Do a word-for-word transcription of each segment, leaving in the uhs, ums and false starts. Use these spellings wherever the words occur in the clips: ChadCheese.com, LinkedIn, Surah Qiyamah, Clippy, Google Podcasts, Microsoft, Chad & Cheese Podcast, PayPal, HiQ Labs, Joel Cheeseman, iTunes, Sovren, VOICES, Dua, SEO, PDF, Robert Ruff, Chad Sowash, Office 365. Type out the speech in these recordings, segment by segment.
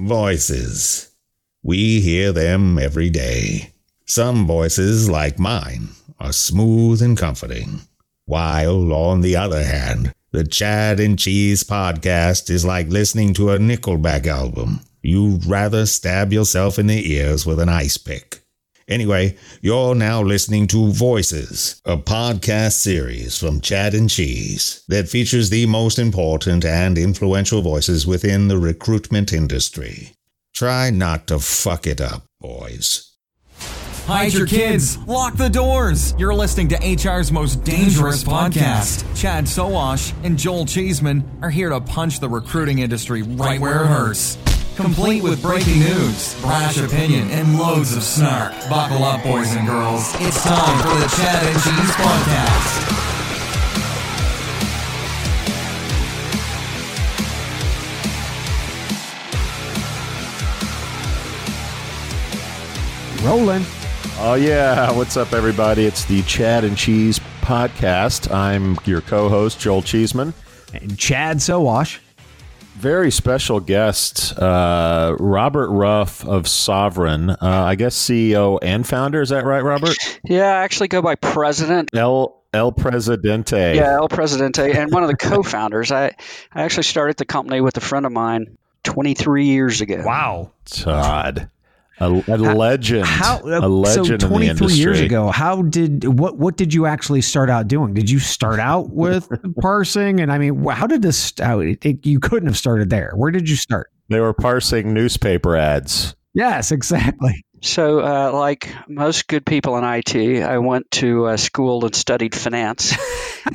Voices. We hear them every day. Some voices, like mine, are smooth and comforting, while, on the other hand, the Chad and Cheese podcast is like listening to a Nickelback album. You'd rather stab yourself in the ears with an ice pick. Anyway, you're now listening to Voices, a podcast series from Chad and Cheese that features the most important and influential voices within the recruitment industry. Try not to fuck it up, boys. Hide your kids. Lock the doors. You're listening to H R's most dangerous podcast. Chad Sowash and Joel Cheeseman are here to punch the recruiting industry right where it hurts. Complete with breaking news, brash opinion, and loads of snark. Buckle up, boys and girls. It's time for the Chad and Cheese Podcast. Rolling. Oh, yeah. What's up, everybody? It's the Chad and Cheese Podcast. I'm your co-host, Joel Cheeseman. And Chad Sowash. Very special guest, uh, Robert Ruff of Sovren, uh, I guess C E O and founder. Is that right, Robert? Yeah, I actually go by president. El, El Presidente. Yeah, El Presidente. And one of the co-founders. I, I actually started the company with a friend of mine twenty-three years ago. Wow. Todd. A, a legend, how, uh, a legend so in the industry. So twenty-three years ago, how did what? What did you actually start out doing? Did you start out with parsing? And I mean, how did this? How, it, you couldn't have started there. Where did you start? They were parsing newspaper ads. Yes, exactly. So, uh, like most good people in I T, I went to uh, school and studied finance,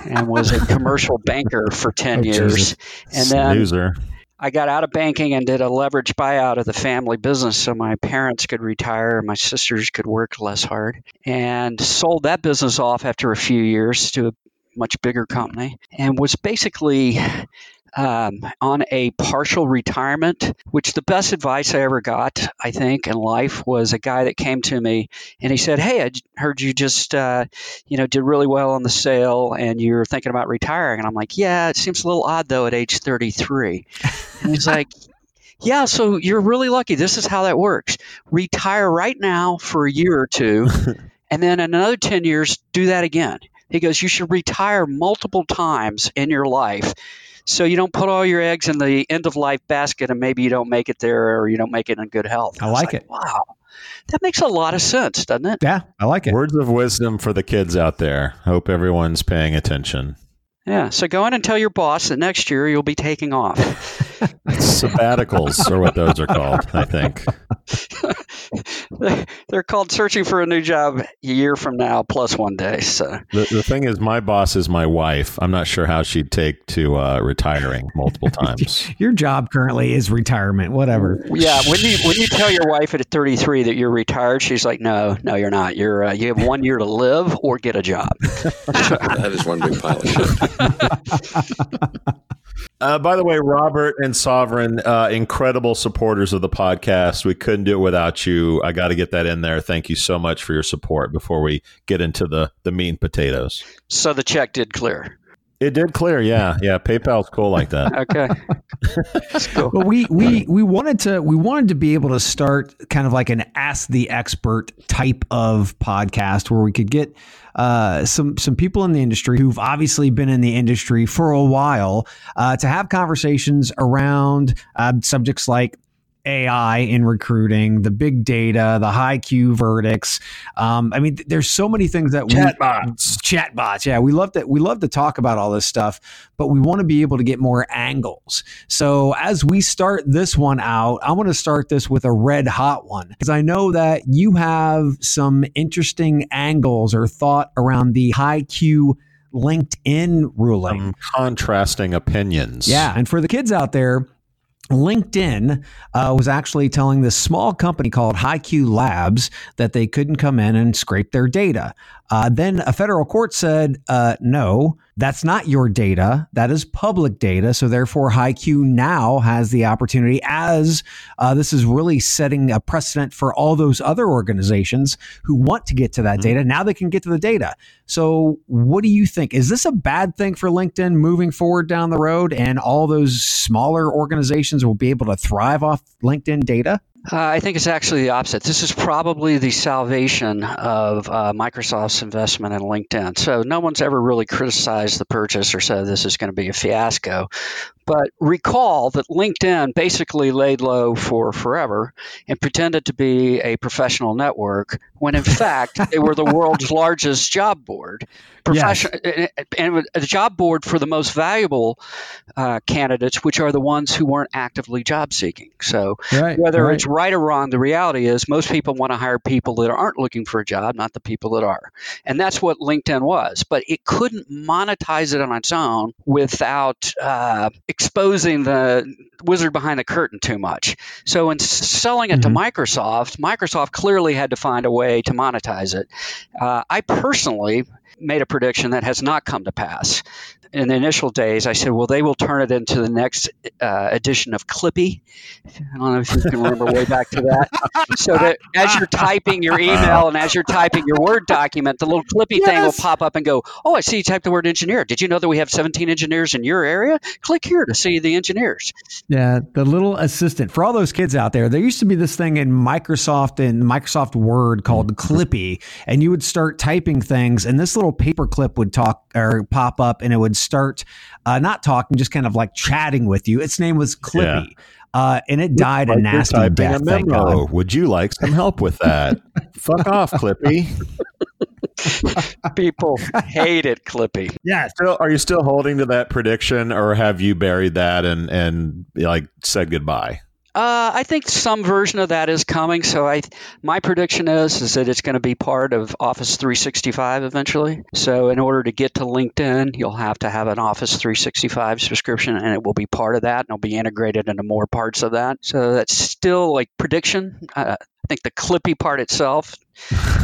and was a commercial banker for ten oh, years, Jesus. And then. Loser. I got out of banking and did a leveraged buyout of the family business so my parents could retire and my sisters could work less hard, and sold that business off after a few years to a much bigger company, and was basically um, on a partial retirement, which the best advice I ever got, I think, in life was a guy that came to me and he said, hey, I heard you just, uh, you know, did really well on the sale and you're thinking about retiring. And I'm like, yeah, it seems a little odd though at age thirty-three. And he's like, yeah, so you're really lucky. This is how that works. Retire right now for a year or two, and then in another ten years, do that again. He goes, you should retire multiple times in your life so you don't put all your eggs in the end-of-life basket and maybe you don't make it there or you don't make it in good health. I, I like, like it. Wow. That makes a lot of sense, doesn't it? Yeah, I like it. Words of wisdom for the kids out there. Hope everyone's paying attention. Yeah, so go in and tell your boss that next year you'll be taking off. Sabbaticals are what those are called, I think. They're called searching for a new job a year from now plus one day. So the, the thing is, my boss is my wife. I'm not sure how she'd take to uh, retiring multiple times. Your job currently is retirement, whatever. Yeah, when you when you tell your wife at thirty-three that you're retired, she's like, "No, no, you're not. You're uh, you have one year to live or get a job." That is one big pile of shit. Uh, by the way, Robert and Sovren, uh, incredible supporters of the podcast. We couldn't do it without you. I got to get that in there. Thank you so much for your support before we get into the, the meat and potatoes. So the check did clear. It did clear. Yeah. Yeah. PayPal's cool like that. Okay. That's cool. Well, we, we, we wanted to, we wanted to be able to start kind of like an Ask the Expert type of podcast where we could get uh, some, some people in the industry who've obviously been in the industry for a while uh, to have conversations around uh, subjects like A I in recruiting, the big data, the HiQ verdicts. Um, I mean, th- there's so many things that we chatbots. Chatbots. Yeah, we love that. We love to talk about all this stuff, but we want to be able to get more angles. So as we start this one out, I want to start this with a red hot one because I know that you have some interesting angles or thought around the HiQ LinkedIn ruling. Some contrasting opinions. Yeah, and for the kids out there. LinkedIn uh, was actually telling this small company called HiQ Labs that they couldn't come in and scrape their data. Uh, then a federal court said, uh, no, That's not your data. That is public data. So therefore, HiQ now has the opportunity, as uh, this is really setting a precedent for all those other organizations who want to get to that mm-hmm. data. Now they can get to the data. So what do you think? Is this a bad thing for LinkedIn moving forward down the road, and all those smaller organizations will be able to thrive off LinkedIn data? Uh, I think it's actually the opposite. This is probably the salvation of uh, Microsoft's investment in LinkedIn. So no one's ever really criticized the purchase or said this is going to be a fiasco. But recall that LinkedIn basically laid low for forever and pretended to be a professional network when, in fact, they were the world's largest job board. Profession- yes. And a job board for the most valuable uh, candidates, which are the ones who weren't actively job seeking. So right, whether right. it's right or wrong, the reality is most people want to hire people that aren't looking for a job, not the people that are. And that's what LinkedIn was. But it couldn't monetize it on its own without uh, exposing the wizard behind the curtain too much. So in selling it mm-hmm. to Microsoft, Microsoft clearly had to find a way to monetize it. Uh, I personally made a prediction that has not come to pass. In the initial days, I said, well, they will turn it into the next uh, edition of Clippy. I don't know if you can remember way back to that. So that as you're typing your email and as you're typing your Word document, the little Clippy yes. thing will pop up and go, oh, I see you typed the word engineer. Did you know that we have seventeen engineers in your area? Click here to see the engineers. Yeah, the little assistant. For all those kids out there, there used to be this thing in Microsoft, in Microsoft Word called Clippy, and you would start typing things, and this little paper clip would talk or pop up, and it would start uh, not talking, just kind of like chatting with you. Its name was Clippy. Yeah. Uh, and it died like a nasty death. A memo. Would you like some help with that? Fuck off, Clippy. People hated Clippy. Yeah. So are you still holding to that prediction, or have you buried that and, and like said goodbye? Uh, I think some version of that is coming. So I, my prediction is is that it's going to be part of Office three sixty-five eventually. So in order to get to LinkedIn, you'll have to have an Office three sixty-five subscription, and it will be part of that, and it'll be integrated into more parts of that. So that's still like prediction. Uh, I think the Clippy part itself,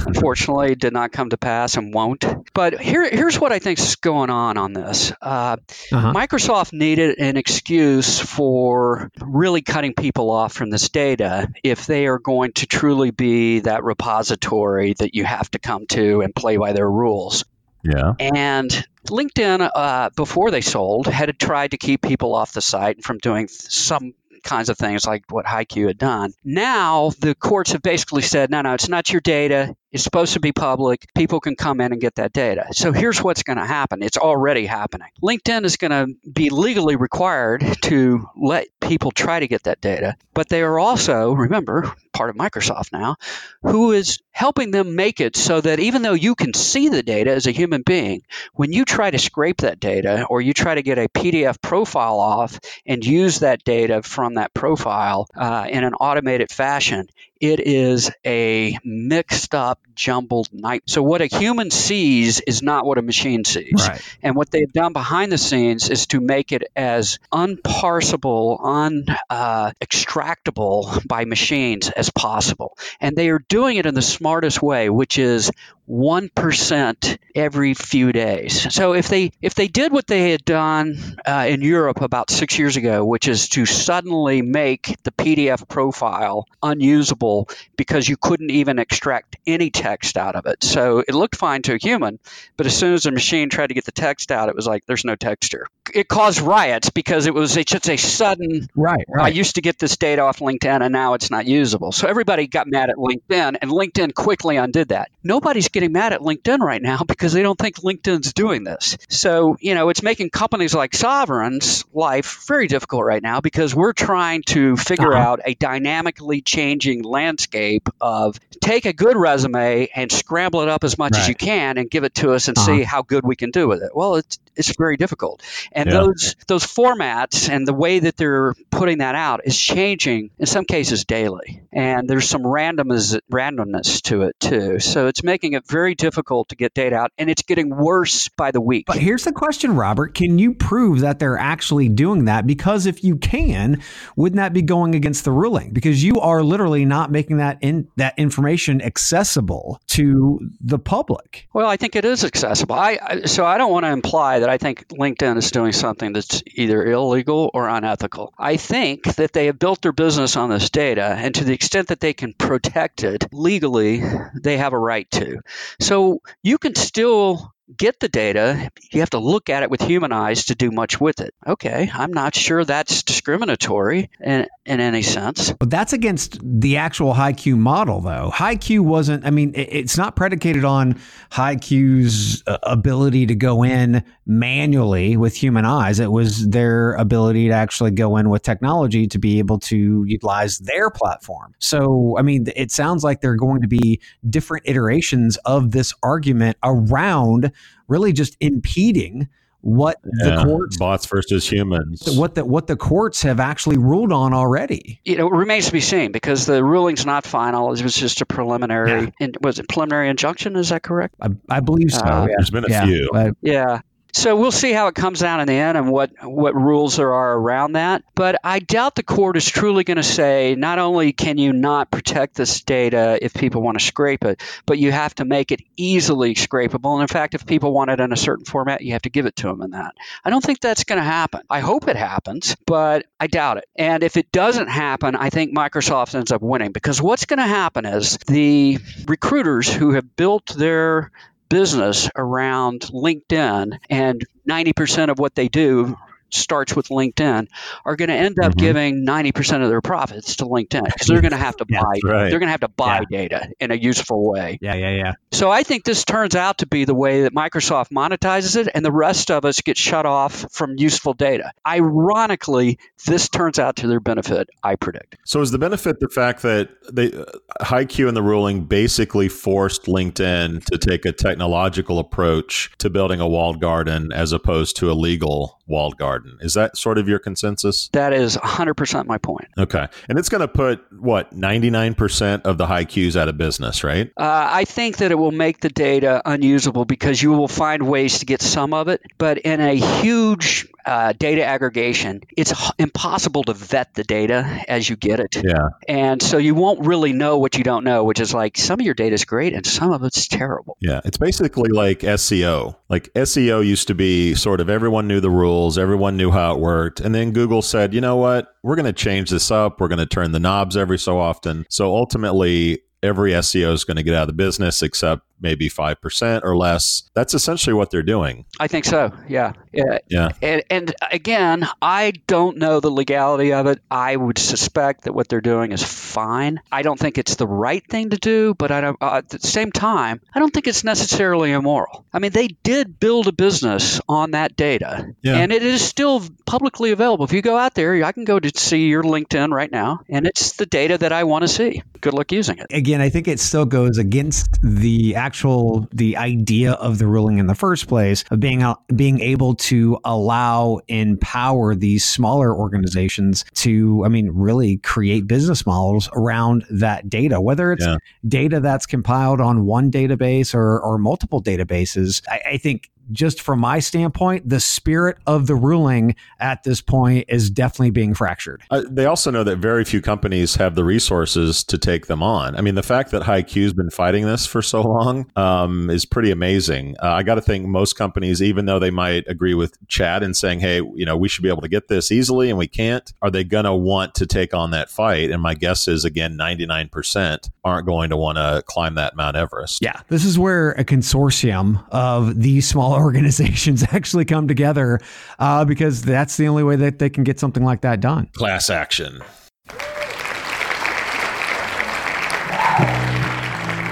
unfortunately, did not come to pass and won't. But here, here's what I think is going on on this. Uh, uh-huh. Microsoft needed an excuse for really cutting people off from this data if they are going to truly be that repository that you have to come to and play by their rules. Yeah. And LinkedIn, uh, before they sold, had tried to keep people off the site from doing some kinds of things like what HiQ had done. Now the courts have basically said, no, no, it's not your data. It's supposed to be public. People can come in and get that data. So here's what's going to happen. It's already happening. LinkedIn is going to be legally required to let people try to get that data. But they are also, remember, part of Microsoft now, who is helping them make it so that even though you can see the data as a human being, when you try to scrape that data or you try to get a P D F profile off and use that data from that profile uh, in an automated fashion, it is a mixed up, jumbled night. So what a human sees is not what a machine sees. Right. And what they've done behind the scenes is to make it as unparsable, un, uh, extractable by machines as possible. And they are doing it in the smartest way, which is one percent every few days. So if they if they did what they had done uh, in Europe about six years ago, which is to suddenly make the P D F profile unusable because you couldn't even extract any text out of it. So it looked fine to a human, but as soon as a machine tried to get the text out, it was like, there's no texture. It caused riots because it was it's just a sudden, right, right. I used to get this data off LinkedIn and now it's not usable. So everybody got mad at LinkedIn, and LinkedIn quickly undid that. Nobody's getting mad at LinkedIn right now because they don't think LinkedIn's doing this. So, you know, it's making companies like Sovren's life very difficult right now because we're trying to figure uh-huh. out a dynamically changing landscape of take a good resume and scramble it up as much right. as you can and give it to us and uh-huh. see how good we can do with it. Well, it's, it's very difficult. And yeah. those those formats and the way that they're putting that out is changing in some cases daily. And there's some randomness, randomness to it too. So it's making it very difficult to get data out, and it's getting worse by the week. But here's the question, Robert. Can you prove that they're actually doing that? Because if you can, wouldn't that be going against the ruling? Because you are literally not making that in, that information accessible to the public. Well, I think it is accessible. I, I so I don't want to imply that I think LinkedIn is doing something that's either illegal or unethical. I think that they have built their business on this data, and to the extent that they can protect it legally, they have a right to. So you can still get the data. You have to look at it with human eyes to do much with it. Okay, I'm not sure that's discriminatory in, in any sense. But that's against the actual HiQ model, though. HiQ wasn't, I mean, it's not predicated on HiQ's ability to go in manually with human eyes. It was their ability to actually go in with technology to be able to utilize their platform. So, I mean, it sounds like there are going to be different iterations of this argument around really just impeding what yeah, the courts, bots versus humans, what the, what the courts have actually ruled on already. You know, it remains to be seen because the ruling's not final. It was just a preliminary, yeah. in, was it preliminary injunction? Is that correct? I, I believe so. Uh, yeah. There's been a yeah, few. But, yeah. So we'll see how it comes out in the end and what, what rules there are around that. But I doubt the court is truly going to say, not only can you not protect this data if people want to scrape it, but you have to make it easily scrapeable. And in fact, if people want it in a certain format, you have to give it to them in that. I don't think that's going to happen. I hope it happens, but I doubt it. And if it doesn't happen, I think Microsoft ends up winning, because what's going to happen is the recruiters who have built their business around LinkedIn, and ninety percent of what they do starts with LinkedIn, are going to end up mm-hmm. giving ninety percent of their profits to LinkedIn, because they're going to have to buy yeah, right. they're going to have to buy yeah. data in a useful way. Yeah, yeah, yeah. So I think this turns out to be the way that Microsoft monetizes it, and the rest of us get shut off from useful data. Ironically, this turns out to their benefit, I predict. So is the benefit the fact that they uh, HiQ and the ruling basically forced LinkedIn to take a technological approach to building a walled garden as opposed to a legal walled garden? Is that sort of your consensus? That is one hundred percent my point. Okay. And it's going to put, what, ninety-nine percent of the HiQs out of business, right? Uh, I think that it will make the data unusable, because you will find ways to get some of it. But in a huge uh, data aggregation, it's h- impossible to vet the data as you get it. Yeah. And so you won't really know what you don't know, which is like some of your data is great and some of it's terrible. Yeah. It's basically like S E O. Like S E O used to be sort of everyone knew the rules, everyone Everyone knew how it worked. And then Google said, you know what? We're going to change this up. We're going to turn the knobs every so often. So ultimately, every S E O is going to get out of the business except maybe five percent or less. That's essentially what they're doing. I think so. Yeah. Yeah. yeah. And, and again, I don't know the legality of it. I would suspect that what they're doing is fine. I don't think it's the right thing to do, but I don't, uh, at the same time, I don't think it's necessarily immoral. I mean, they did build a business on that data, yeah. and it is still publicly available. If you go out there, I can go to see your LinkedIn right now, and it's the data that I want to see. Good luck using it. Again, I think it still goes against the actual the idea of the ruling in the first place, of being uh, being able to allow and empower these smaller organizations to, I mean, really create business models around that data, whether it's yeah. data that's compiled on one database or, or multiple databases. I, I think just from my standpoint, the spirit of the ruling at this point is definitely being fractured. Uh, they also know that very few companies have the resources to take them on. I mean, the fact that HiQ's been fighting this for so long um, is pretty amazing. Uh, I got to think most companies, even though they might agree with Chad in saying, hey, you know, we should be able to get this easily and we can't, are they going to want to take on that fight? And my guess is, again, ninety-nine percent aren't going to want to climb that Mount Everest. Yeah. This is where a consortium of these small organizations actually come together uh, because that's the only way that they can get something like that done. Class action.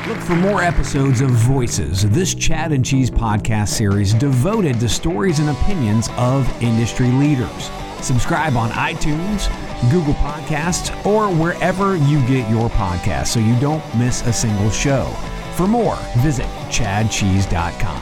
Look for more episodes of Voices, this Chad and Cheese podcast series devoted to stories and opinions of industry leaders. Subscribe on iTunes, Google Podcasts, or wherever you get your podcasts so you don't miss a single show. For more, visit Chad Cheese dot com.